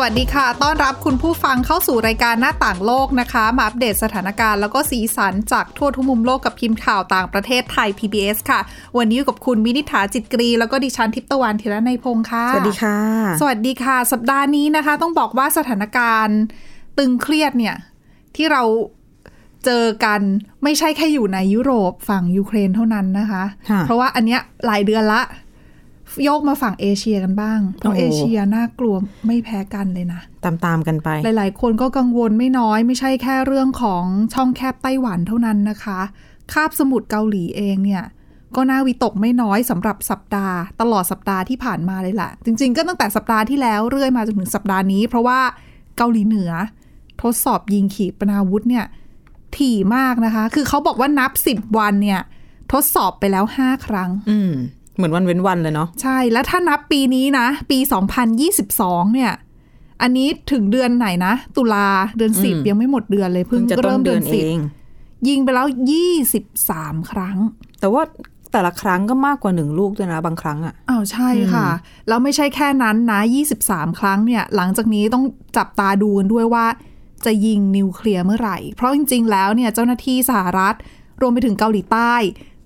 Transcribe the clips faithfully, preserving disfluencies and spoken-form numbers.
สวัสดีค่ะต้อนรับคุณผู้ฟังเข้าสู่รายการหน้าต่างโลกนะคะมาอัปเดตสถานการณ์แล้วก็สีสันจากทั่วทุกมุมโลกกับทีมข่าวต่างประเทศไทย พี บี เอส ค่ะวันนี้อยู่กับคุณวินิษฐาจิตกรีแล้วก็ดิฉันทิพย์ตะวันธีรนัยพงค์ค่ะสวัสดีค่ะสวัสดีค่ะสัปดาห์นี้นะคะต้องบอกว่าสถานการณ์ตึงเครียดเนี่ยที่เราเจอกันไม่ใช่แค่อยู่ในยุโรปฝั่งยูเครนเท่านั้นนะคะเพราะว่าอันเนี้ยหลายเดือนละโยกมาฝั่งเอเชียกันบ้างเพราะเอเชียน่ากลัวไม่แพ้กันเลยนะตามๆกันไปหลายๆคนก็กังวลไม่น้อยไม่ใช่แค่เรื่องของช่องแคบไต้หวันเท่านั้นนะคะคาบสมุทรเกาหลีเองเนี่ยก็น่าวิตกไม่น้อยสำหรับสัปดาห์ตลอดสัปดาห์ที่ผ่านมาเลยแหละจริงๆก็ตั้งแต่สัปดาห์ที่แล้วเรื่อยมาจนถึงสัปดาห์นี้เพราะว่าเกาหลีเหนือทดสอบยิงขีปนาวุธเนี่ยถี่มากนะคะคือเขาบอกว่านับสิบวันเนี่ยทดสอบไปแล้วห้าครั้งเหมือนวันเว้นวันเลยเนาะใช่แล้วถ้านับปีนี้นะปีสองพันยี่สิบสองเนี่ยอันนี้ถึงเดือนไหนนะตุลาเดือนสิบยังไม่หมดเดือนเลยเพิ่งจะเริ่มเดือนสิบยิงไปแล้วยี่สิบสามครั้งแต่ว่าแต่ละครั้งก็มากกว่าหนึ่งลูกด้วยนะบางครั้งอ่ะอ้าวใช่ค่ะแล้วไม่ใช่แค่นั้นนะยี่สิบสามครั้งเนี่ยหลังจากนี้ต้องจับตาดูกันด้วยว่าจะยิงนิวเคลียร์เมื่อไหร่เพราะจริงๆแล้วเนี่ยเจ้าหน้าที่สหรัฐรวมไปถึงเกาหลีใต้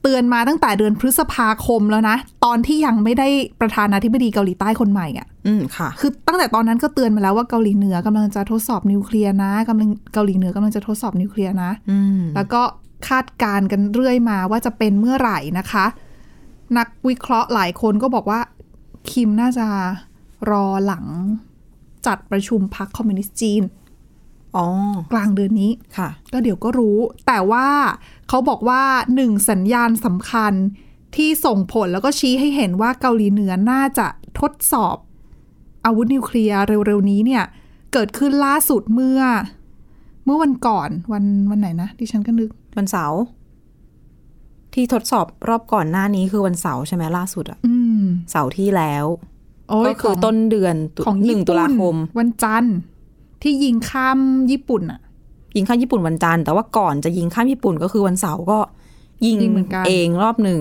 เตือนมาตั้งแต่เดือนพฤษภาคมแล้วนะตอนที่ยังไม่ได้ประธานาธิบดีเกาหลีใต้คนใหม่อ่ะอืมค่ะคือตั้งแต่ตอนนั้นก็เตือนมาแล้วว่าเกาหลีเหนือกำลังจะทดสอบนิวเคลียร์นะกำลังเกาหลีเหนือกำลังจะทดสอบนิวเคลียร์นะอืมแล้วก็คาดการณ์กันเรื่อยมาว่าจะเป็นเมื่อไหร่นะคะนักวิเคราะห์หลายคนก็บอกว่าคิมน่าจะรอหลังจัดประชุมพรรคคอมมิวนิสต์จีนอ๋อกลางเดือนนี้ค่ะก็เดี๋ยวก็รู้แต่ว่าเขาบอกว่าหนึ่งสัญญาณสำคัญที่ส่งผลแล้วก็ชี้ให้เห็นว่าเกาหลีเหนือน่าจะทดสอบอาวุธนิวเคลียร์เร็วๆนี้เนี่ยเกิดขึ้นล่าสุดเมื่อเมื่อวันก่อนวันวันไหนนะดิฉันก็นึกวันเสาร์ที่ทดสอบรอบก่อนหน้านี้คือวันเสาร์ใช่ไหมล่าสุดอ่ะเสาร์ที่แล้วก็คือต้นเดือนของหนึ่งตุลาคมวันจันทร์ที่ยิงข้ามญี่ปุ่นอ่ะยิงข้ามญี่ปุ่นวันจันทร์แต่ว่าก่อนจะยิงข้ามญี่ปุ่นก็คือวันเสาร์ก็ยิงเองรอบหนึ่ง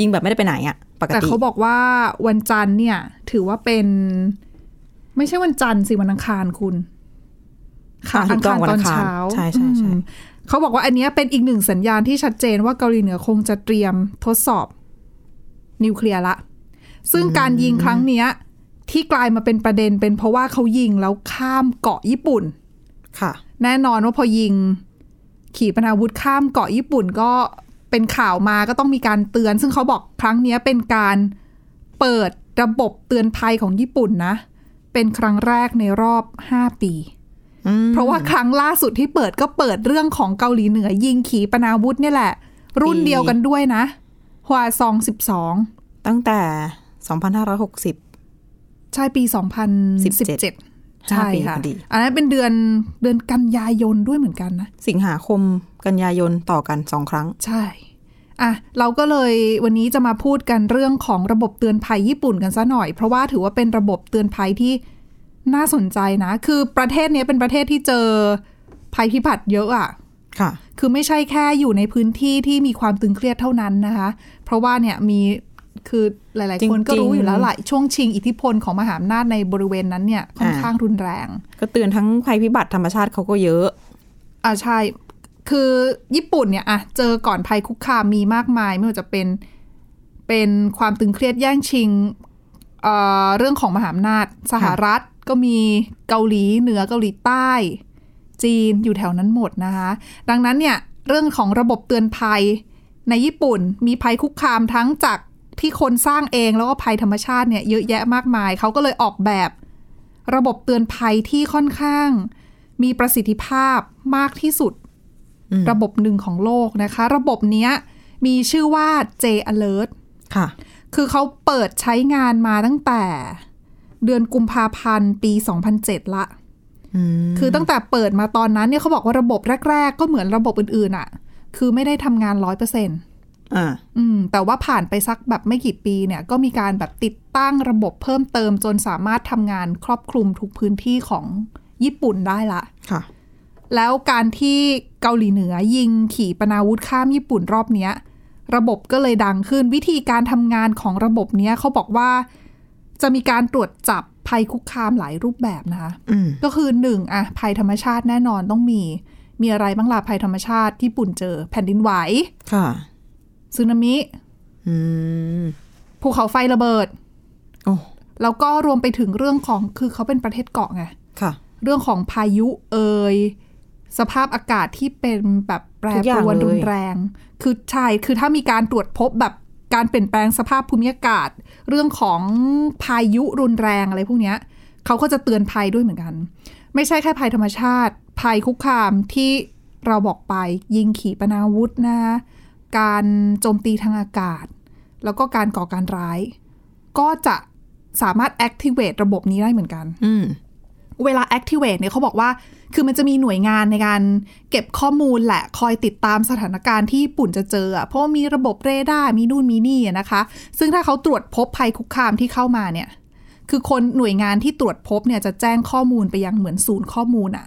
ยิงแบบไม่ได้ไปไหนอ่ะปกติแต่เขาบอกว่าวันจันทร์เนี่ยถือว่าเป็นไม่ใช่วันจันทร์สิวันอังคารคุณค่ะอังคารตอนเช้าใช่ใช่ใช่เขาบอกว่าอันนี้เป็นอีกหนึ่งสัญญาณที่ชัดเจนว่าเกาหลีเหนือคงจะเตรียมทดสอบนิวเคลียร์ละซึ่งการยิงครั้งเนี้ยที่กลายมาเป็นประเด็นเป็นเพราะว่าเขายิงแล้วข้ามเกาะญี่ปุ่นค่ะแน่นอนว่าพอยิงขีปนาวุธข้ามเกาะญี่ปุ่นก็เป็นข่าวมาก็ต้องมีการเตือนซึ่งเขาบอกครั้งนี้เป็นการเปิดระบบเตือนภัยของญี่ปุ่นนะเป็นครั้งแรกในรอบห้าปีเพราะว่าครั้งล่าสุดที่เปิดก็เปิดเรื่องของเกาหลีเหนือยิงขีปนาวุธนี่แหละรุ่นเดียวกันด้วยนะฮวาซองสิบสองตั้งแต่สองพันห้าร้อยหกสิบใช่ปีสองพันสิบเจ็ดใช่ค่ะอันนั้นเป็นเดือนเดือนกันยายนด้วยเหมือนกันนะสิงหาคมกันยายนต่อกันสองครั้งใช่อ่ะเราก็เลยวันนี้จะมาพูดกันเรื่องของระบบเตือนภัยญี่ปุ่นกันซะหน่อยเพราะว่าถือว่าเป็นระบบเตือนภัยที่น่าสนใจนะคือประเทศนี้เป็นประเทศที่เจอภัยพิบัติเยอะอ่ะค่ะคือไม่ใช่แค่อยู่ในพื้นที่ที่มีความตึงเครียดเท่านั้นนะคะเพราะว่าเนี่ยมีคือหลายๆคนก็รู้อยู่แล้วแหละช่วงชิงอิทธิพลของมหาอำนาจในบริเวณนั้นเนี่ยค่อนข้างรุนแรงก็เตือนทั้งภัยพิบัติธรรมชาติเขาก็เยอะอ่าใช่คือญี่ปุ่นเนี่ยอ่ะเจอก่อนภัยคุกคามมีมากมายไม่ว่าจะเป็นเป็นความตึงเครียดแย่งชิงเอ่อเรื่องของมหาอำนาจสหรัฐก็มีเกาหลีเหนือเกาหลีใต้จีนอยู่แถวนั้นหมดนะคะดังนั้นเนี่ยเรื่องของระบบเตือนภัยในญี่ปุ่นมีภัยคุกคามทั้งจากที่คนสร้างเองแล้วก็ภัยธรรมชาติเนี่ยเยอะแยะมากมายเขาก็เลยออกแบบระบบเตือนภัยที่ค่อนข้างมีประสิทธิภาพมากที่สุดระบบหนึ่งของโลกนะคะระบบนี้มีชื่อว่า J Alert ค่ะคือเขาเปิดใช้งานมาตั้งแต่เดือนกุมภาพันธ์ปีสองพันเจ็ดละคือตั้งแต่เปิดมาตอนนั้นเนี่ยเขาบอกว่าระบบแรกๆก็เหมือนระบบอื่นๆอ่ะคือไม่ได้ทำงาน ร้อยเปอร์เซ็นต์ อ่าอืมแต่ว่าผ่านไปสักแบบไม่กี่ปีเนี่ยก็มีการแบบติดตั้งระบบเพิ่มเติมจนสามารถทำงานครอบคลุมทุกพื้นที่ของญี่ปุ่นได้ละค่ะแล้วการที่เกาหลีเหนือยิงขีปนาวุธข้ามญี่ปุ่นรอบเนี้ยระบบก็เลยดังขึ้นวิธีการทำงานของระบบเนี้ยเขาบอกว่าจะมีการตรวจจับภัยคุกคามหลายรูปแบบนะคะก็คือหนึ่งอะภัยธรรมชาติแน่นอนต้องมีมีอะไรบ้างล่ะภัยธรรมชาติญี่ปุ่นเจอแผ่นดินไหวค่ะสึนามิภูเขาไฟระเบิดโอ้แล้วก็รวมไปถึงเรื่องของคือเขาเป็นประเทศเกาะไงค่ะเรื่องของพายุเอ่ยสภาพอากาศที่เป็นแบบแปรปรวนรุนแรงคือใช่คือถ้ามีการตรวจพบแบบการเปลี่ยนแปลงสภาพภูมิอากาศเรื่องของพายุรุนแรงอะไรพวกนี้เขาก็จะเตือนภัยด้วยเหมือนกันไม่ใช่แค่ภัยธรรมชาติภัยคุกคามที่เราบอกไปยิงขีปนาวุธนะการโจมตีทางอากาศแล้วก็การก่อการร้ายก็จะสามารถ activate ระบบนี้ได้เหมือนกันเวลา activate เนี่ยเขาบอกว่าคือมันจะมีหน่วยงานในการเก็บข้อมูลแหละคอยติดตามสถานการณ์ที่ญี่ปุ่นจะเจอเพราะมีระบบเรดาร์มีนู่นมีนี่นะคะซึ่งถ้าเขาตรวจพบภัยคุกคามที่เข้ามาเนี่ยคือคนหน่วยงานที่ตรวจพบเนี่ยจะแจ้งข้อมูลไปยังเหมือนศูนย์ข้อมูลอ่ะ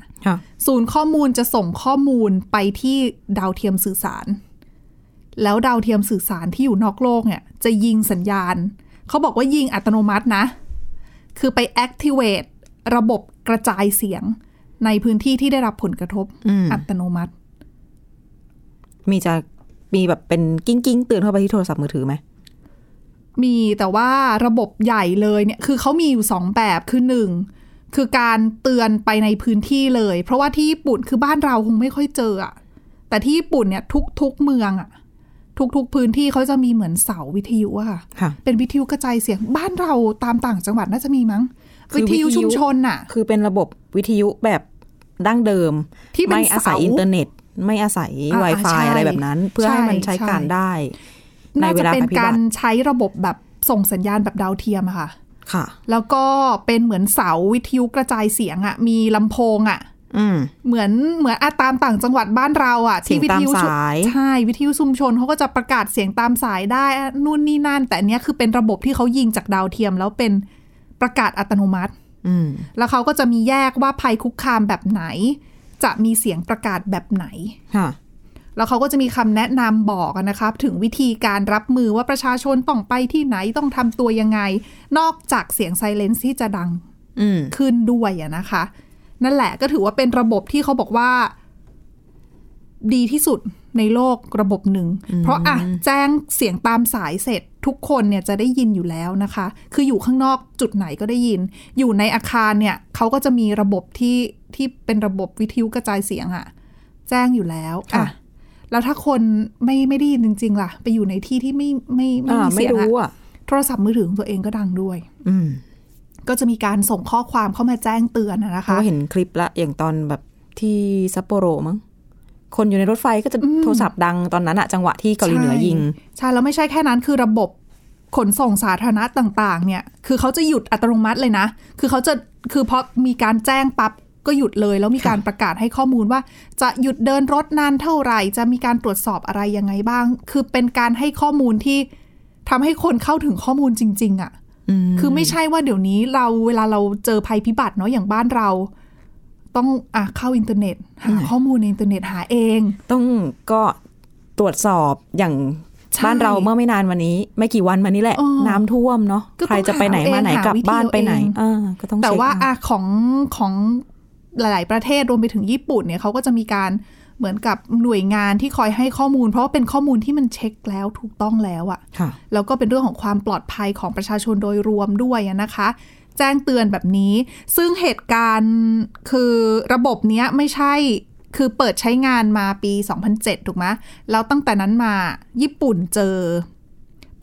ศูนย์ข้อมูลจะส่งข้อมูลไปที่ดาวเทียมสื่อสารแล้วดาวเทียมสื่อสารที่อยู่นอกโลกเนี่ยจะยิงสัญญาณเขาบอกว่ายิงอัตโนมัตินะคือไป activate ระบบกระจายเสียงในพื้นที่ที่ได้รับผลกระทบ อ, อัตโนมัติมีจะมีแบบเป็นกิ้งกิ้งเตือนเข้าไปที่โทรศัพท์มือถือไหมมีแต่ว่าระบบใหญ่เลยเนี่ยคือเขามีอยู่สองแบบคือหนึ่งคือการเตือนไปในพื้นที่เลยเพราะว่าที่ญี่ปุ่นคือบ้านเราคงไม่ค่อยเจออะแต่ที่ญี่ปุ่นเนี่ยทุกๆเมืองอะทุกๆพื้นที่เขาจะมีเหมือนเสาวิทยุอะค่ะเป็นวิทยุกระจายเสียงบ้านเราตามต่างจังหวัดน่าจะมีมั้งวิทยุชุมชนอะคือเป็นระบบวิทยุแบบดั้งเดิมไม่อาศัยอินเทอร์เน็ตไม่อาศัย Wi-Fi อะไรแบบนั้นเพื่อให้มันใช้การได้น่าจะเป็นการใช้ระบบแบบส่งสัญญาณแบบดาวเทียมค่ะค่ะแล้วก็เป็นเหมือนเสาวิทยุกระจายเสียงอ่ะมีลำโพงอ่ะเหมือนเหมือนตามต่างจังหวัดบ้านเราอ่ะที่วิทยุชุมชนใช่วิทยุชุมชนเขาก็จะประกาศเสียงตามสายได้นู่นนี่นั่นแต่เนี้ยคือเป็นระบบที่เขายิงจากดาวเทียมแล้วเป็นประกาศอัตโนมัติแล้วเขาก็จะมีแยกว่าภัยคุกคามแบบไหนจะมีเสียงประกาศแบบไหนแล้วเขาก็จะมีคำแนะนำบอกกันนะคะถึงวิธีการรับมือว่าประชาชนต้องไปที่ไหนต้องทำตัวยังไงนอกจากเสียงไซเลนซ์ที่จะดังขึ้นด้วยอะนะคะนั่นแหละก็ถือว่าเป็นระบบที่เขาบอกว่าดีที่สุดในโลกระบบหนึ่งเพราะอะแจ้งเสียงตามสายเสร็จทุกคนเนี่ยจะได้ยินอยู่แล้วนะคะคืออยู่ข้างนอกจุดไหนก็ได้ยินอยู่ในอาคารเนี่ยเขาก็จะมีระบบที่ที่เป็นระบบวิทยุกระจายเสียงอะแจ้งอยู่แล้วอะแล้วถ้าคนไม่ไม่ได้ยินจริงๆล่ะไปอยู่ในที่ที่ไม่ไม่ไม่มีเสียงอะโทรศัพท์มือถือของตัวเองก็ดังด้วยก็จะมีการส่งข้อความเข้ามาแจ้งเตือนนะคะก็เห็นคลิปละอย่างตอนแบบที่ซัปโปโรมั้งคนอยู่ในรถไฟก็จะโทรศัพท์ดังตอนนั้นอะจังหวะที่เกาหลีเหนือยิงใช่แล้วไม่ใช่แค่นั้นคือระบบขนส่งสาธารณะต่างๆเนี่ยคือเขาจะหยุดอัตโนมัติเลยนะคือเขาจะคือพอมีการแจ้งปั๊บก็หยุดเลยแล้วมีการประกาศให้ข้อมูลว่าจะหยุดเดินรถนานเท่าไหร่จะมีการตรวจสอบอะไรยังไงบ้างคือเป็นการให้ข้อมูลที่ทำให้คนเข้าถึงข้อมูลจริงๆอ่ะคือไม่ใช่ว่าเดี๋ยวนี้เราเวลาเราเจอภัยพิบัติเนาะอย่างบ้านเราต้องอ่ะเข้าอินเทอร์เน็ตหาข้อมูลในอินเทอร์เน็ตหาเองต้องก็ตรวจสอบอย่างบ้านเราเมื่อไม่นานวันนี้ไม่กี่วันมานี้แหละน้ำท่วมเนาะใครจะไปไหนมาไหนกลับบ้านไปไหนก็ต้องแต่ว่าอ่ะของของหลายๆประเทศรวมไปถึงญี่ปุ่นเนี่ยเขาก็จะมีการเหมือนกับหน่วยงานที่คอยให้ข้อมูลเพราะว่าเป็นข้อมูลที่มันเช็คแล้วถูกต้องแล้วอะแล้วก็เป็นเรื่องของความปลอดภัยของประชาชนโดยรวมด้วยนะคะแจ้งเตือนแบบนี้ซึ่งเหตุการณ์คือระบบเนี้ยไม่ใช่คือเปิดใช้งานมาปีสองพันเจ็ดถูกไหมแล้วตั้งแต่นั้นมาญี่ปุ่นเจอ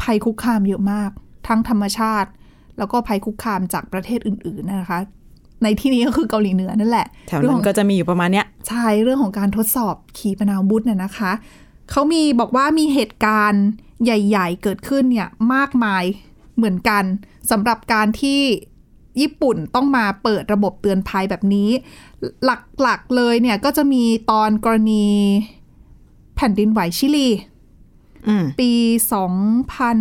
ภัยคุกคามเยอะมากทั้งธรรมชาติแล้วก็ภัยคุกคามจากประเทศอื่นๆนะคะในที่นี้ก็คือเกาหลีเหนือนั่นแหละแถวนั้นก็จะมีอยู่ประมาณเนี้ยใช่เรื่องของการทดสอบขีปนาวุธเนี่ยนะคะเขามีบอกว่ามีเหตุการณ์ใหญ่ๆเกิดขึ้นเนี่ยมากมายเหมือนกันสำหรับการที่ญี่ปุ่นต้องมาเปิดระบบเตือนภัยแบบนี้หลักๆเลยเนี่ยก็จะมีตอนกรณีแผ่นดินไหวชิลี ปีสองพัน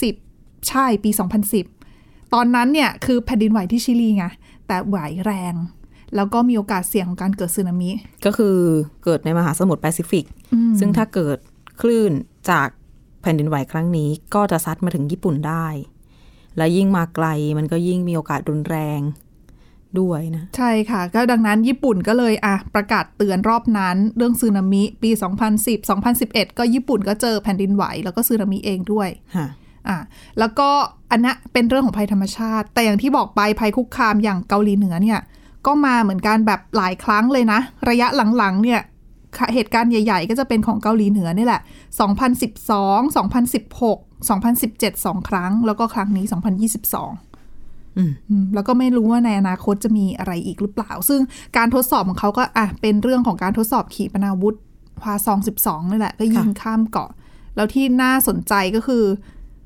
สิบใช่ปีสองพันสิบตอนนั้นเนี่ยคือแผ่นดินไหวที่ชิลีไงแต่ไหวแรงแล้วก็มีโอกาสเสี่ยงของการเกิดสึนามิก็คือเกิดในมหาสมุทรแปซิฟิกซึ่งถ้าเกิดคลื่นจากแผ่นดินไหวครั้งนี้ก็จะซัดมาถึงญี่ปุ่นได้และยิ่งมาไกลมันก็ยิ่งมีโอกาสรุนแรงด้วยนะใช่ค่ะก็ดังนั้นญี่ปุ่นก็เลยอ่ะประกาศเตือนรอบนั้นเรื่องสึนามิปีสองพันสิบ สองพันสิบเอ็ดก็ญี่ปุ่นก็เจอแผ่นดินไหวแล้วก็สึนามิเองด้วยค่ะอ่ะแล้วก็อันนั้นเป็นเรื่องของภัยธรรมชาติแต่อย่างที่บอกไปภัยคุกคามอย่างเกาหลีเหนือเนี่ยก็มาเหมือนกันแบบหลายครั้งเลยนะระยะหลังๆเนี่ยเหตุการณ์ใหญ่ๆก็จะเป็นของเกาหลีเหนือนี่แหละสองพันสิบสอง สองพันสิบหก สองพันสิบเจ็ด สองครั้งแล้วก็ครั้งนี้สองพันยี่สิบสองแล้วก็ไม่รู้ว่าในอนาคตจะมีอะไรอีกหรือเปล่าซึ่งการทดสอบของเขาก็อ่ะเป็นเรื่องของการทดสอบขีปนาวุธฮวาซองสิบสองนี่แหละก็ยิงข้ามเกาะแล้วที่น่าสนใจก็คือ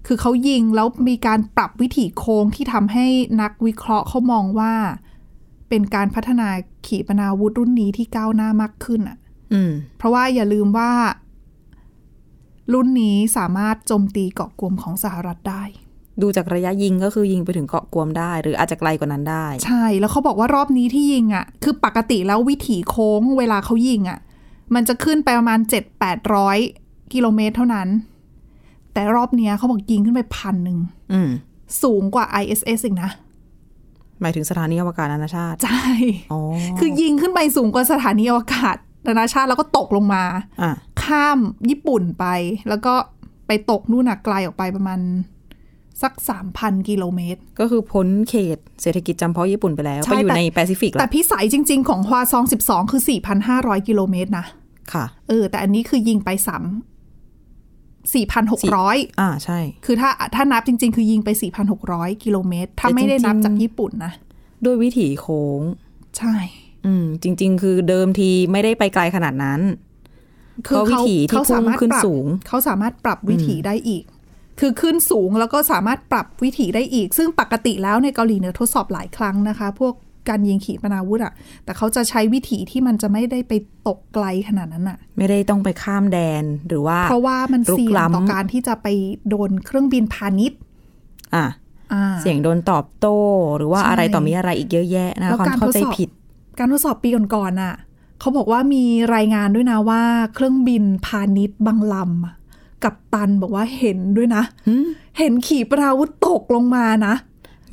คือเขายิงแล้วมีการปรับวิถีโค้งที่ทำให้นักวิเคราะห์เขามองว่าเป็นการพัฒนาขีปนาวุธรุ่นนี้ที่ก้าวหน้ามากขึ้นอ่ะเพราะว่าอย่าลืมว่ารุ่นนี้สามารถโจมตีเกาะกลุ่มของสหรัฐได้ดูจากระยะยิงก็คือยิงไปถึงเกาะกวมได้หรืออาจจะไกลกว่านั้นได้ใช่แล้วเขาบอกว่ารอบนี้ที่ยิงอ่ะคือปกติแล้ววิถีโค้งเวลาเขายิงอ่ะมันจะขึ้นไปประมาณ เจ็ดถึงแปดร้อย กิโลเมตรเท่านั้นแต่รอบนี้เขาบอกยิงขึ้นไปพันหนึ่งสูงกว่า ไอ เอส เอส อีกนะหมายถึงสถานีอวกาศนานาชาติใช่อ๋อคือยิงขึ้นไปสูงกว่าสถานีอวกาศนานาชาติแล้วก็ตกลงมาข้ามญี่ปุ่นไปแล้วก็ไปตกนู่นน่ะไกลออกไปประมาณสัก สามพัน กิโลเมตรก็คือพ้นเขตเศรษฐกิจจำเพาะญี่ปุ่นไปแล้วไปอยู่ในแปซิฟิกแล้วแต่พิสัยจริงๆของฮวาซองสิบสองคือ สี่พันห้าร้อย กิโลเมตรนะค่ะเออแต่อันนี้คือยิงไปสาม สี่พันหกร้อยอ่าใช่คือถ้าถ้านับจริงๆคือยิงไป สี่พันหกร้อย กิโลเมตรถ้าไม่ได้นับจากญี่ปุ่นนะด้วยวิถีโค้งใช่อืมจริงๆคือเดิมทีไม่ได้ไปไกลขนาดนั้นคือวิถีที่พุ่งขึ้นสูงเขาสามารถปรับวิถีได้อีกคือขึ้นสูงแล้วก็สามารถปรับวิถีได้อีกซึ่งปกติแล้วในเกาหลีเหนือทดสอบหลายครั้งนะคะพวกการยิงขีปนาวุธอ่ะแต่เขาจะใช้วิถีที่มันจะไม่ได้ไปตกไกลขนาดนั้นอ่ะไม่ได้ต้องไปข้ามแดนหรือว่าเพราะว่ามันเสี่ยงต่อการที่จะไปโดนเครื่องบินพาณิชย์อ่ะเสี่ยงโดนตอบโต้หรือว่าอะไรต่อมีอะไรอีกเยอะแยะนะความเข้าใจผิดการทดสอบปีก่อนๆอ่ะเขาบอกว่ามีรายงานด้วยนะว่าเครื่องบินพาณิชย์บางลำกัปตันบอกว่าเห็นด้วยนะเห็นขีปนาวุธตกลงมานะ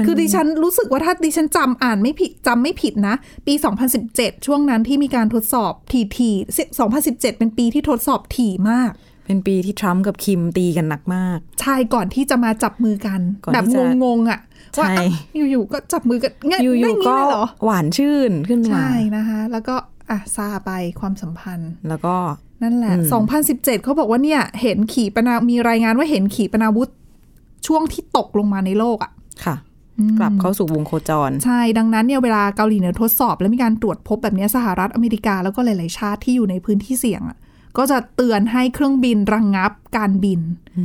คือดิฉันรู้สึกว่าถ้าดิฉันจำอ่านไม่ผิดจำไม่ผิดนะปีสองพันสิบเจ็ดช่วงนั้นที่มีการทดสอบทีทีสองพันสิบเจ็ดเป็นปีที่ทดสอบถี่มากเป็นปีที่ทรัมป์กับคิมตีกันหนักมากใช่ก่อนที่จะมาจับมือกันแบบงงๆอ่ะว่าอยู่ๆก็จับมือกันง่ายๆนี่เหรอหวานชื่นขึ้นมาใช่นะคะแล้วก็อ่ะซาไปความสัมพันธ์แล้วก็นั่นแหละสองพันสิบเจ็ดเขาบอกว่าเนี่ยเห็นขีปนามีรายงานว่าเห็นขีปนาวุธช่วงที่ตกลงมาในโลกอ่ะค่ะกลับเข้าสู่วงโคจรใช่ดังนั้นเนี่ยเวลาเกาหลีเหนือทดสอบแล้วมีการตรวจพบแบบนี้สหรัฐอเมริกาแล้วก็หลายๆชาติที่อยู่ในพื้นที่เสี่ยงอ่ะก็จะเตือนให้เครื่องบินระงับการบิน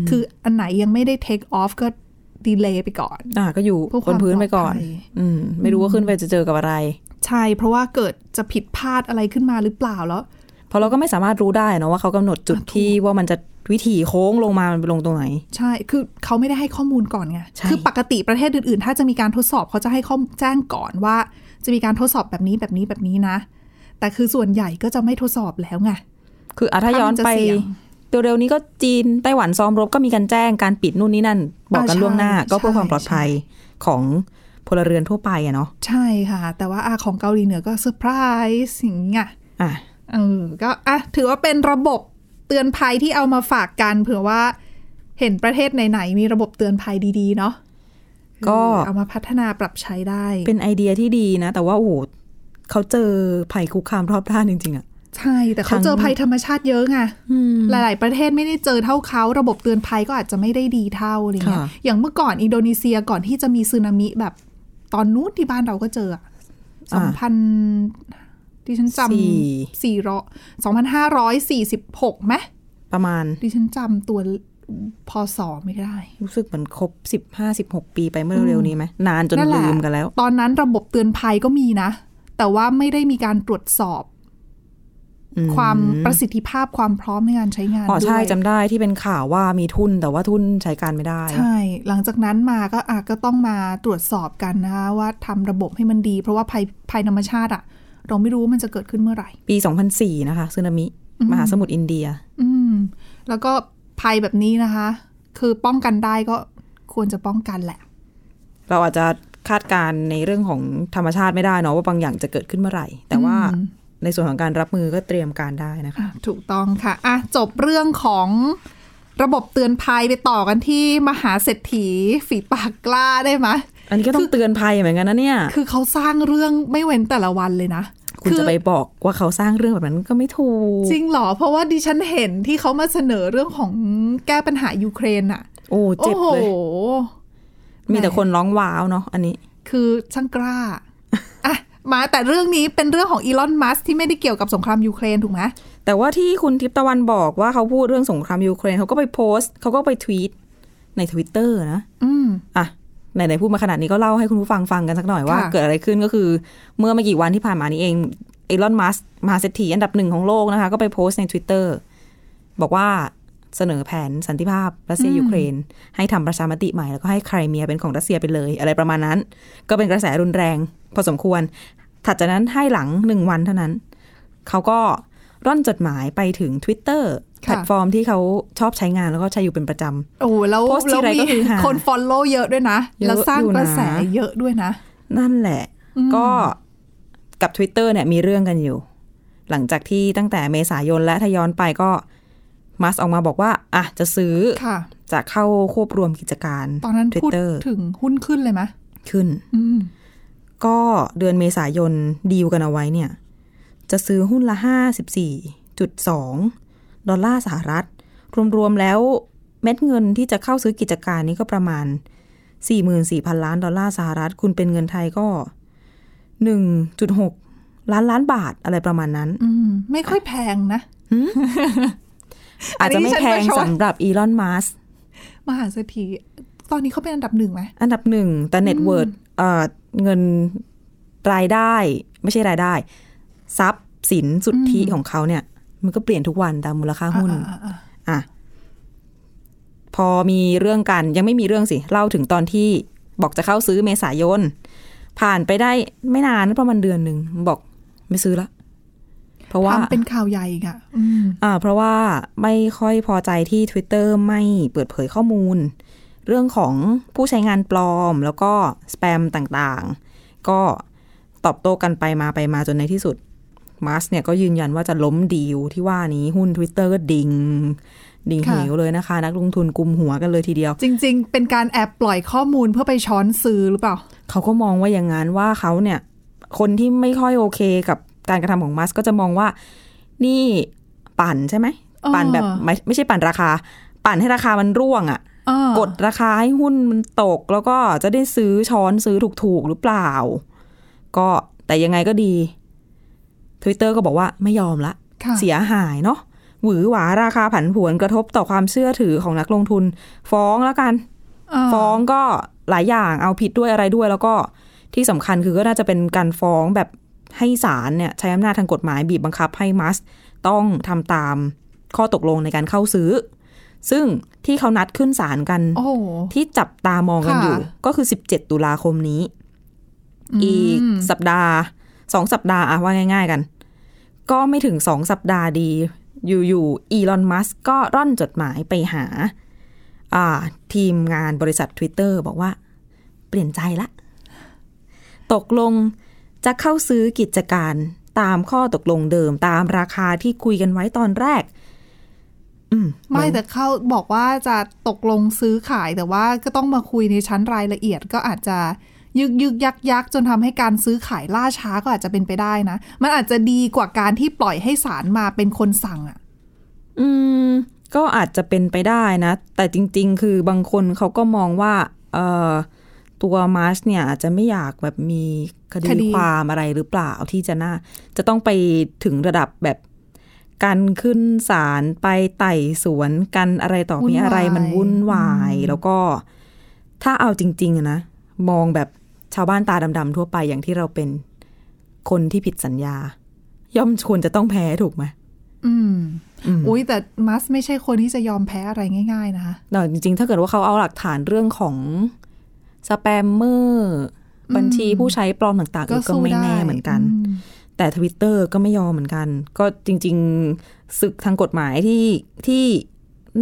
คืออันไหนยังไม่ได้ take off ก็ delay ไปก่อนอ่ะก็อยู่บนพื้นไปก่อนอืมไม่รู้ว่าขึ้นไปจะเจอกับอะไรใช่เพราะว่าเกิดจะผิดพลาดอะไรขึ้นมาหรือเปล่าแล้วเพราะเราก็ไม่สามารถรู้ได้นะว่าเขากำหนดจุดที่ว่ามันจะวิถีโค้งลงมามันไปลงตรงไหนใช่คือเขาไม่ได้ให้ข้อมูลก่อนไงคือปกติประเทศอื่นๆถ้าจะมีการทดสอบเขาจะให้ข้อมูลแจ้งก่อนว่าจะมีการทดสอบแบบนี้แบบนี้แบบนี้นะแต่คือส่วนใหญ่ก็จะไม่ทดสอบแล้วไงคือถ้าย้อนไปเร็วๆนี้ก็จีนไต้หวันซ้อมรบก็มีการแจ้งการปิดนู่นนี่นั่นบอกกันล่วงหน้าก็เพื่อความปลอดภัยของพลเรือนทั่วไปอะเนาะใช่ค่ะแต่ว่าอาของเกาหลีเหนือก็เซอร์ไพรส์อย่างเงี้ยอ่ะเออก็อ่ะถือว่าเป็นระบบเตือนภัยที่เอามาฝากกันเผื่อว่าเห็นประเทศไหนๆมีระบบเตือนภัยดีๆเนาะก็เอามาพัฒนาปรับใช้ได้เป็นไอเดียที่ดีนะแต่ว่าโอ้โหเขาเจอภัยคุกคามรอบด้านจริงๆอะใช่แต่เขาเจอภัยธรรมชาติเยอะไงหลายๆประเทศไม่ได้เจอเท่าเขาระบบเตือนภัยก็อาจจะไม่ได้ดีเท่าอะไรเงี้ยอย่างเมื่อก่อนอินโดนีเซียก่อนที่จะมีสึนามิแบบตอนนู้นที่บ้านเราก็เจอสองพันดิฉันจำสี่ร้อยสองพันห้าร้อยสี่สิบหกไหมประมาณดิฉันจำตัวพศไม่ได้รู้สึกเหมือนครบสิบห้าสิบหกปีไปเมื่อเร็วๆนี้ไหมนานจนลืมกันแล้วตอนนั้นระบบเตือนภัยก็มีนะแต่ว่าไม่ได้มีการตรวจสอบ ความประสิทธิภาพความพร้อมในการใช้งานอ๋อใช่จำได้ที่เป็นข่าวว่ามีทุนแต่ว่าทุนใช้การไม่ได้ใช่หลังจากนั้นมาก็อาจก็ต้องมาตรวจสอบกันนะคะว่าทำระบบให้มันดีเพราะว่าภัยภัยธรรมชาติอะเราไม่รู้มันจะเกิดขึ้นเมื่อไหร่ปีสองพันสี่นะคะสึนามิมหาสมุทรอินเดียอืมแล้วก็ภัยแบบนี้นะคะคือป้องกันได้ก็ควรจะป้องกันแหละเราอาจจะคาดการในเรื่องของธรรมชาติไม่ได้เนาะว่าบางอย่างจะเกิดขึ้นเมื่อไหร่แต่ว่าในส่วนของการรับมือก็เตรียมการได้นะคะถูกต้องค่ะอ่ะจบเรื่องของระบบเตือนภัยไปต่อกันที่มหาเศรษฐีฝีปากกล้าได้ไหมอันนี้ก็ต้องเตือนภัยเหมือนกันนะเนี่ยคือเขาสร้างเรื่องไม่เว้นแต่ละวันเลยนะคุณจะไปบอกว่าเขาสร้างเรื่องแบบนั้นก็ไม่ถูกจริงหรอเพราะว่าดิฉันเห็นที่เขามาเสนอเรื่องของแก้ปัญหายูเครนอะโอ้เจ็บเลยมีแต่คนร้องว้าวเนาะอันนี้คือช่างกล้าอ่ะมาแต่เรื่องนี้เป็นเรื่องของอีลอนมัสก์ที่ไม่ได้เกี่ยวกับสงครามยูเครนถูกไหมแต่ว่าที่คุณทิพย์ตะวันบอกว่าเขาพูดเรื่องสงครามยูเครนเขาก็ไปโพสต์เขาก็ไปทวีตใน Twitter นะอืมอ่ะไหนๆพูดมาขนาดนี้ก็เล่าให้คุณผู้ฟังฟังกันสักหน่อยว่าเกิดอะไรขึ้นก็คือเมื่อไม่กี่วันที่ผ่านมานี้เองอีลอนมัสก์มหาเศรษฐีอันดับหนึ่งของโลกนะคะก็ไปโพสต์ใน Twitter บอกว่าเสนอแผนสันติภาพรัสเซียยูเครนให้ทำประชามติใหม่แล้วก็ให้ไครเมียเป็นของรัสเซียไปเลยอะไรประมาณนั้นก็เป็นกระแสรุนแรงพอสมควรถัดจากนั้นให้หลังหนึ่งวันเท่านั้นเขาก็ร่อนจดหมายไปถึง Twitter แพลตฟอร์มที่เขาชอบใช้งานแล้วก็ใช้อยู่เป็นประจำโอ้แล้วโพสต์อะไรก็คือคน follow เยอะด้วยนะแล้วสร้างกระแสเยอะด้วยนะนั่นแหละก็กับ Twitter เนี่ยมีเรื่องกันอยู่หลังจากที่ตั้งแต่เมษายนและทยอยไปก็มัสออกมาบอกว่าอ่ะจะซื้อจะเข้าควบรวมกิจการตอนนั้น Twitter พูดถึงหุ้นขึ้นเลยไหมขึ้นก็เดือนเมษายนดีลกันเอาไว้เนี่ยจะซื้อหุ้นละ ห้าสิบสี่จุดสอง ดอลลาร์สหรัฐรวมๆแล้วเม็ดเงินที่จะเข้าซื้อกิจการนี้ก็ประมาณ สี่หมื่นสี่พัน ล้านดอลลาร์สหรัฐคุณเป็นเงินไทยก็ หนึ่งจุดหก ล้านล้านบาทอะไรประมาณนั้นไม่ค่อยแพงนะ อาจจะไม่แพงสำหรับอีลอนมัสก์มหาเศรษฐีตอนนี้เขาเป็นอันดับหนึ่งไหมอันดับหนึ่งแต่เน็ตเวิร์ธเงินรายได้ไม่ใช่รายได้ทรัพย์สินสุทธิของเขาเนี่ยมันก็เปลี่ยนทุกวันตามมูลค่าหุ้นอ่ะพอมีเรื่องกันยังไม่มีเรื่องสิเล่าถึงตอนที่บอกจะเข้าซื้อเมษายนผ่านไปได้ไม่นานประมาณเดือนหนึ่งบอกไม่ซื้อละเพราะว่าเป็นข่าวใหญ่ค่ะอ่าเพราะว่าไม่ค่อยพอใจที่ Twitter ไม่เปิดเผยข้อมูลเรื่องของผู้ใช้งานปลอมแล้วก็สแปมต่างๆก็ตอบโต้กันไปมาไปมาจนในที่สุดมัสก์เนี่ยก็ยืนยันว่าจะล้มดีลที่ว่านี้หุ้น Twitter ก็ดิ่งดิ่งเหวเลยนะคะนักลงทุนกุมหัวกันเลยทีเดียวจริงๆเป็นการแอบปล่อยข้อมูลเพื่อไปช้อนซื้อหรือเปล่าเขาก็มองว่าอย่างนั้นว่าเขาเนี่ยคนที่ไม่ค่อยโอเคกับการกระทำของมัสก์ก็จะมองว่านี่ปั่นใช่ไหมปั่นแบบไม่ไม่ใช่ปั่นราคาปั่นให้ราคามันร่วงอ่ะกดราคาให้หุ้นมันตกแล้วก็จะได้ซื้อช้อนซื้อถูกๆหรือเปล่าก็แต่ยังไงก็ดี Twitter ก็บอกว่าไม่ยอมละเสียหายเนาะหวือหวาราคาผันผวนกระทบต่อความเชื่อถือของนักลงทุนฟ้องแล้วกันฟ้องก็หลายอย่างเอาผิดด้วยอะไรด้วยแล้วก็ที่สำคัญคือก็น่าจะเป็นการฟ้องแบบให้ศาลเนี่ยใช้อำนาจทางกฎหมายบีบบังคับให้มัสก์ต้องทำตามข้อตกลงในการเข้าซื้อซึ่งที่เขานัดขึ้นศาลกันที่จับตามองกันอยู่ก็คือสิบเจ็ดตุลาคมนี้อีกสัปดาห์สองสัปดาห์อะว่าง่ายๆกันก็ไม่ถึงสองสัปดาห์ดีอยู่ๆอีลอนมัสก์ก็ร่อนจดหมายไปหาอ่าทีมงานบริษัท Twitter บอกว่าเปลี่ยนใจละตกลงจะเข้าซื้อกิจการตามข้อตกลงเดิมตามราคาที่คุยกันไว้ตอนแรกอืมไม่แต่เขาบอกว่าจะตกลงซื้อขายแต่ว่าก็ต้องมาคุยในชั้นรายละเอียดก็อาจจะยึกยึกยักยักจนทำให้การซื้อขายล่าช้าก็อาจจะเป็นไปได้นะมันอาจจะดีกว่าการที่ปล่อยให้ศาลมาเป็นคนสั่งอ่ะอืมก็อาจจะเป็นไปได้นะแต่จริงๆคือบางคนเขาก็มองว่าเอ่อตัวมัสก์เนี่ยอาจจะไม่อยากแบบมีคดีความอะไรหรือเปล่าที่จะน่าจะต้องไปถึงระดับแบบการขึ้นศาลไปไต่สวนกันอะไรต่อมีอะไรมันวุ่นวายแล้วก็ถ้าเอาจริงๆนะมองแบบชาวบ้านตาดำๆทั่วไปอย่างที่เราเป็นคนที่ผิดสัญญา ย่อมควรจะต้องแพ้ถูกไหมอืมอุ้ยแต่มัสไม่ใช่คนที่จะยอมแพ้อะไรง่ายๆนะคะแต่จริงๆถ้าเกิดว่าเขาเอาหลักฐานเรื่องของสแปมเมอร์บัญชีผู้ใช้ปลอมต่างๆก็ไม่แน่เหมือนกันแต่ Twitter ก็ไม่ยอมเหมือนกันก็จริงๆศึกทางกฎหมายที่ที่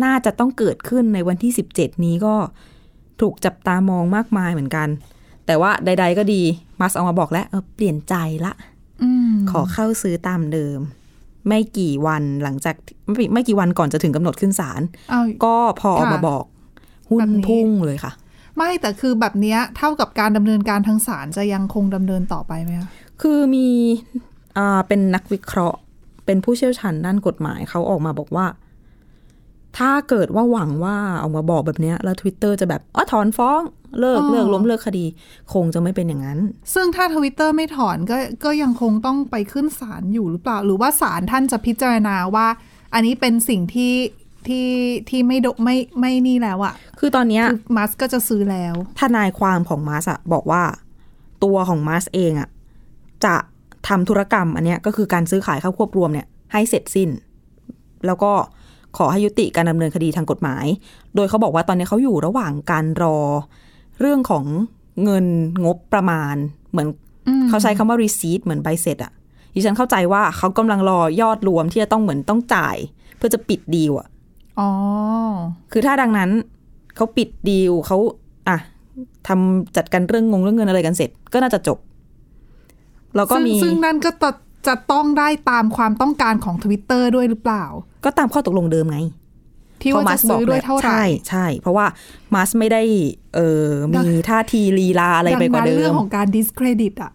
น่าจะต้องเกิดขึ้นในวันที่สิบเจ็ดนี้ก็ถูกจับตามองมากมายเหมือนกันแต่ว่าใดๆก็ดีมัสออกมาบอกแล้วเออเปลี่ยนใจละขอเข้าซื้อตามเดิมไม่กี่วันหลังจากไม่ไม่กี่วันก่อนจะถึงกำหนดขึ้นศาลก็พอออกมาบอกหุ้นพุ่งเลยค่ะไม่แต่คือแบบนี้เท่ากับการดำเนินการทางศาลจะยังคงดำเนินต่อไปไหมคะคือมีอ่าเป็นนักวิเคราะห์เป็นผู้เชี่ยวชาญด้านกฎหมายเขาออกมาบอกว่าถ้าเกิดว่าหวังว่าออกมาบอกแบบนี้แล้ว Twitter จะแบบอ๋อถอนฟ้องเลิกเลิกล้มเลิกคดีคงจะไม่เป็นอย่างนั้นซึ่งถ้า Twitter ไม่ถอนก็ก็ยังคงต้องไปขึ้นศาลอยู่หรือเปล่าหรือว่าศาลท่านจะพิจารณาว่าอันนี้เป็นสิ่งที่ที่ที่ไม่ดกไม่ไม่นี่แล้วอะคือตอนนี้มัสก็จะซื้อแล้วทนายความของมัสอะบอกว่าตัวของมัสเองอะจะทำธุรกรรมอันเนี้ยก็คือการซื้อขายเข้าควบรวมเนี่ยให้เสร็จสิ้นแล้วก็ขอให้ยุติการดำเนินคดีทางกฎหมายโดยเขาบอกว่าตอนนี้เขาอยู่ระหว่างการรอเรื่องของเงินงบประมาณเหมือนเขาใช้คำว่า receipt เหมือนใบเสร็จอะดิฉันเข้าใจว่าเขากำลังรอยอดรวมที่จะต้องเหมือนต้องจ่ายเพื่อจะปิดดีลอะอ๋อคือถ้าดังนั้นเขาปิดดีลเขาอะทำจัดการเรื่องงงเรื่องเงินอะไรกันเสร็จก็น่าจะจบแล้วก็มีซึ่งนั่นก็จะจะต้องได้ตามความต้องการของ Twitter ด้วยหรือเปล่าก็ตามข้อตกลงเดิมไงที่ว่าจะซื้อด้วยเท่าไหร่ใช่ใช่เพราะว่ามัสไม่ได้เอ่อมีท่าทีลีลาอะไรไปกว่าเดิมเรื่องของการ discredit อะ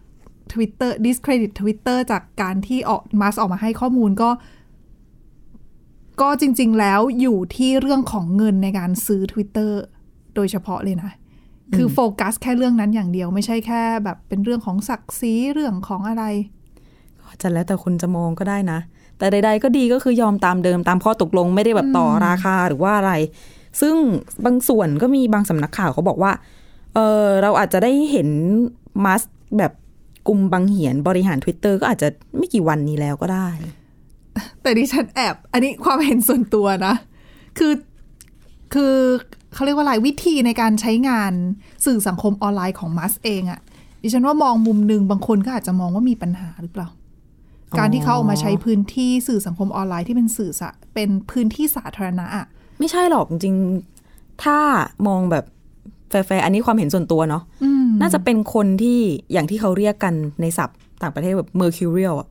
Twitter discredit Twitter จากการที่ออกมัสออกมาให้ข้อมูลก็ก็จริงๆแล้วอยู่ที่เรื่องของเงินในการซื้อ Twitter โดยเฉพาะเลยนะคือโฟกัสแค่เรื่องนั้นอย่างเดียวไม่ใช่แค่แบบเป็นเรื่องของศักดิ์ศรีเรื่องของอะไรก็จะแล้วแต่คนจะมองก็ได้นะแต่ใดๆก็ดีก็คือยอมตามเดิมตามข้อตกลงไม่ได้แบบต่อราคาหรือว่าอะไรซึ่งบางส่วนก็มีบางสำนักข่าวเขาบอกว่าเออเราอาจจะได้เห็นมัสแบบกลุ่มบางเหียนบริหาร Twitter ก็อาจจะไม่กี่วันนี้แล้วก็ได้แต่ดิฉันแอบอันนี้ความเห็นส่วนตัวนะคือคือเขาเรียกว่าอะไรวิธีในการใช้งานสื่อสังคมออนไลน์ของมัสเองอะดิฉันว่ามองมุมนึงบางคนก็อาจจะมองว่ามีปัญหาหรือเปล่าการที่เขาออกมาใช้พื้นที่สื่อสังคมออนไลน์ที่เป็นสื่อเป็นพื้นที่สาธารณะอะไม่ใช่หรอกจริงๆถ้ามองแบบแฟร์ๆอันนี้ความเห็นส่วนตัวเนาะน่าจะเป็นคนที่อย่างที่เขาเรียกกันในศัพท์ต่างประเทศแบบ mercurial อะ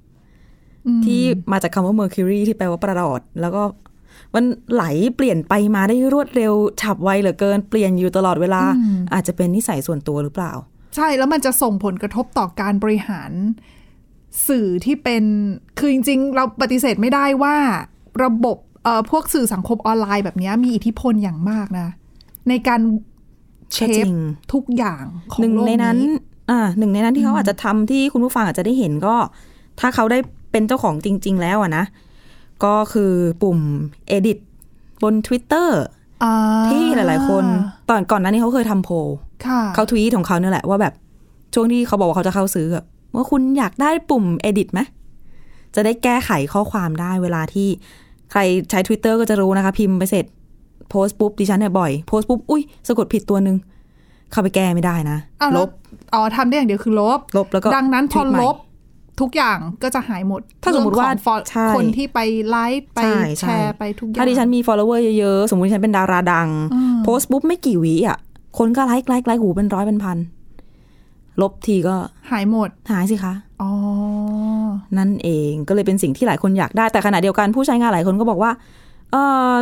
ที่มาจากคำว่า mercury ที่แปลว่าประหลอดแล้วก็มันไหลเปลี่ยนไปมาได้รวดเร็วฉับไวเหลือเกินเปลี่ยนอยู่ตลอดเวลา อ, อาจจะเป็นนิสัยส่วนตัวหรือเปล่าใช่แล้วมันจะส่งผลกระทบต่อการบริหารสื่อที่เป็นคือจริงๆเราปฏิเสธไม่ได้ว่าระบบเอ่อพวกสื่อสังคมออนไลน์แบบนี้มีอิทธิพลอย่างมากนะในการเชฟทุกอย่างของโลกนี้หนึ่งในนั้นอ่าหนึ่งในนั้นที่เขาอาจจะทำที่คุณผู้ฟังอาจจะได้เห็นก็ถ้าเขาได้เป็นเจ้าของจริงๆแล้วอะนะก็คือปุ่ม edit บน Twitter ที่หลายๆคนตอนก่อนหน้านี้เขาเคยทำโพลเขาทวีตของเขาเนี่ยแหละว่าแบบช่วงที่เขาบอกว่าเขาจะเข้าซื้อว่าคุณอยากได้ปุ่ม edit ไหมจะได้แก้ไขข้อความได้เวลาที่ใครใช้ Twitter ก็จะรู้นะคะพิมพ์ไปเสร็จโพสต์ปุ๊บดิฉันเนี่ยบ่อยโพสต์ปุ๊บอุ้ยสะกดผิดตัวนึงเข้าไปแก้ไม่ได้นะลบอ๋อทำได้อย่างเดียวคือลบลบแล้วก็ดังนั้นพอลบทุกอย่างก็จะหายหมดถ้าสมมติว่าคนที่ไปไลค์ไปแชร์ไปทุกอย่างถ้าดิฉันมี follower เยอะๆสมมติฉันเป็นดาราดังโพสต์ปุ๊บไม่กี่วิอ่ะคนก็ไลค์ไลค์ไลค์หูเป็นร้อยเป็นพันลบทีก็หายหมดหายสิคะอ๋อนั่นเองก็เลยเป็นสิ่งที่หลายคนอยากได้แต่ขณะเดียวกันผู้ใช้งานหลายคนก็บอกว่าเอ่อ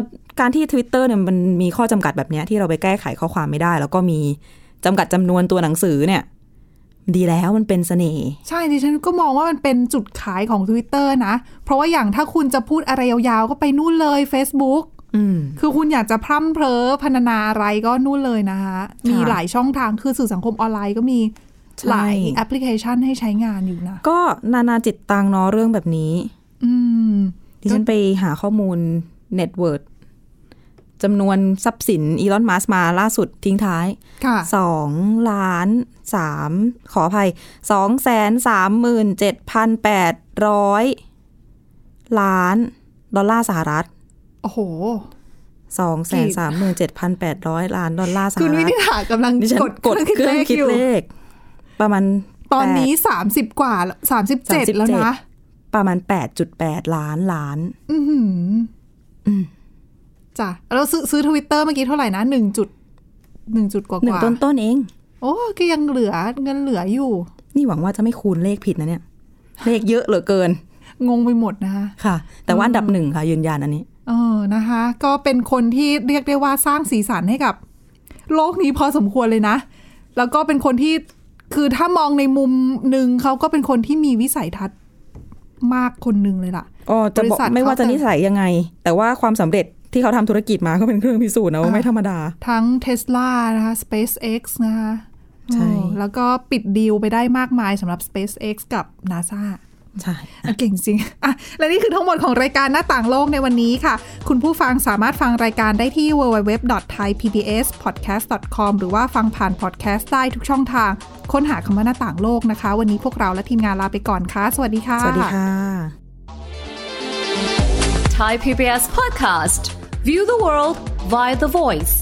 การที่ Twitter เนี่ยมันมีข้อจำกัดแบบนี้ที่เราไปแก้ไขข้อความไม่ได้แล้วก็มีจำกัดจำนวนตัวหนังสือเนี่ยดีแล้วมันเป็นเสน่ห์ใช่ดิฉันก็มองว่ามันเป็นจุดขายของ Twitter นะเพราะว่าอย่างถ้าคุณจะพูดอะไรยาวๆก็ไปนู่นเลย Facebook อืมคือคุณอยากจะพร่ำเพ้อพรรณนาอะไรก็นู่นเลยนะคะมีหลายช่องทางคือสื่อสังคมออนไลน์ก็มีหลายแอปพลิเคชันให้ใช้งานอยู่นะก็นานาจิตตังเนาะเรื่องแบบนี้อืมดิฉันไปหาข้อมูลเน็ตเวิร์ธจำนวนทรัพย์สินอีลอนมัสก์มาล่าสุดทิ้งท้ายสองล้านสามขออภัย สองแสนสามหมื่นเจ็ดพันแปดร้อย ล้านดอลลาร์สหรัฐโอ้โห สองแสนสามหมื่นเจ็ดพันแปดร้อย ล้านดอลลาร์สหรัฐคุณวินิษฐากำลังกดกดเครื่องคิดเลขประมาณตอนนี้สามสิบกว่าสามสิบเจ็ดแล้วนะประมาณ แปดจุดแปด ล้านล้านอื้อหืออืมจ้ะแล้วซื้อซื้อ Twitter เมื่อกี้เท่าไหร่นะ หนึ่ง จุดกว่าๆต้นๆเองโอ้ก็ยังเหลือเงินเหลืออยู่นี่หวังว่าจะไม่คูณเลขผิดนะเนี่ยเลขเยอะเหลือเกินงงไปหมดนะคะค่ะแต่ว่าอันดับหนึ่งค่ะยืนยันอันนี้เออนะคะก็เป็นคนที่เรียกได้ว่าสร้างสีสันให้กับโลกนี้พอสมควรเลยนะแล้วก็เป็นคนที่คือถ้ามองในมุมหนึ่งเขาก็เป็นคนที่มีวิสัยทัศน์มากคนหนึ่งเลยล่ะอ๋อจะบอกไม่ว่าจะนิสัยยังไงแต่ว่าความสำเร็จที่เขาทำธุรกิจมาก็เป็นเครื่องพิสูจน์นะว่าไม่ธรรมดาทั้ง Tesla นะคะ SpaceX นะคะใช่แล้วก็ปิดดีลไปได้มากมายสำหรับ SpaceX กับ NASAใช่เก่งจริงอ่ะและนี่คือทั้งหมดของรายการหน้าต่างโลกในวันนี้ค่ะคุณผู้ฟังสามารถฟังรายการได้ที่ ดับเบิลยู ดับเบิลยู ดับเบิลยู ดอท ไทย พี บี เอส พอดแคสต์ ดอท คอม หรือว่าฟังผ่านพอดแคสต์ได้ทุกช่องทางค้นหาคำว่าหน้าต่างโลกนะคะวันนี้พวกเราและทีมงานลาไปก่อนค่ะสวัสดีค่ะสวัสดีค่ะ Thai พี บี เอส Podcast View the World via The Voice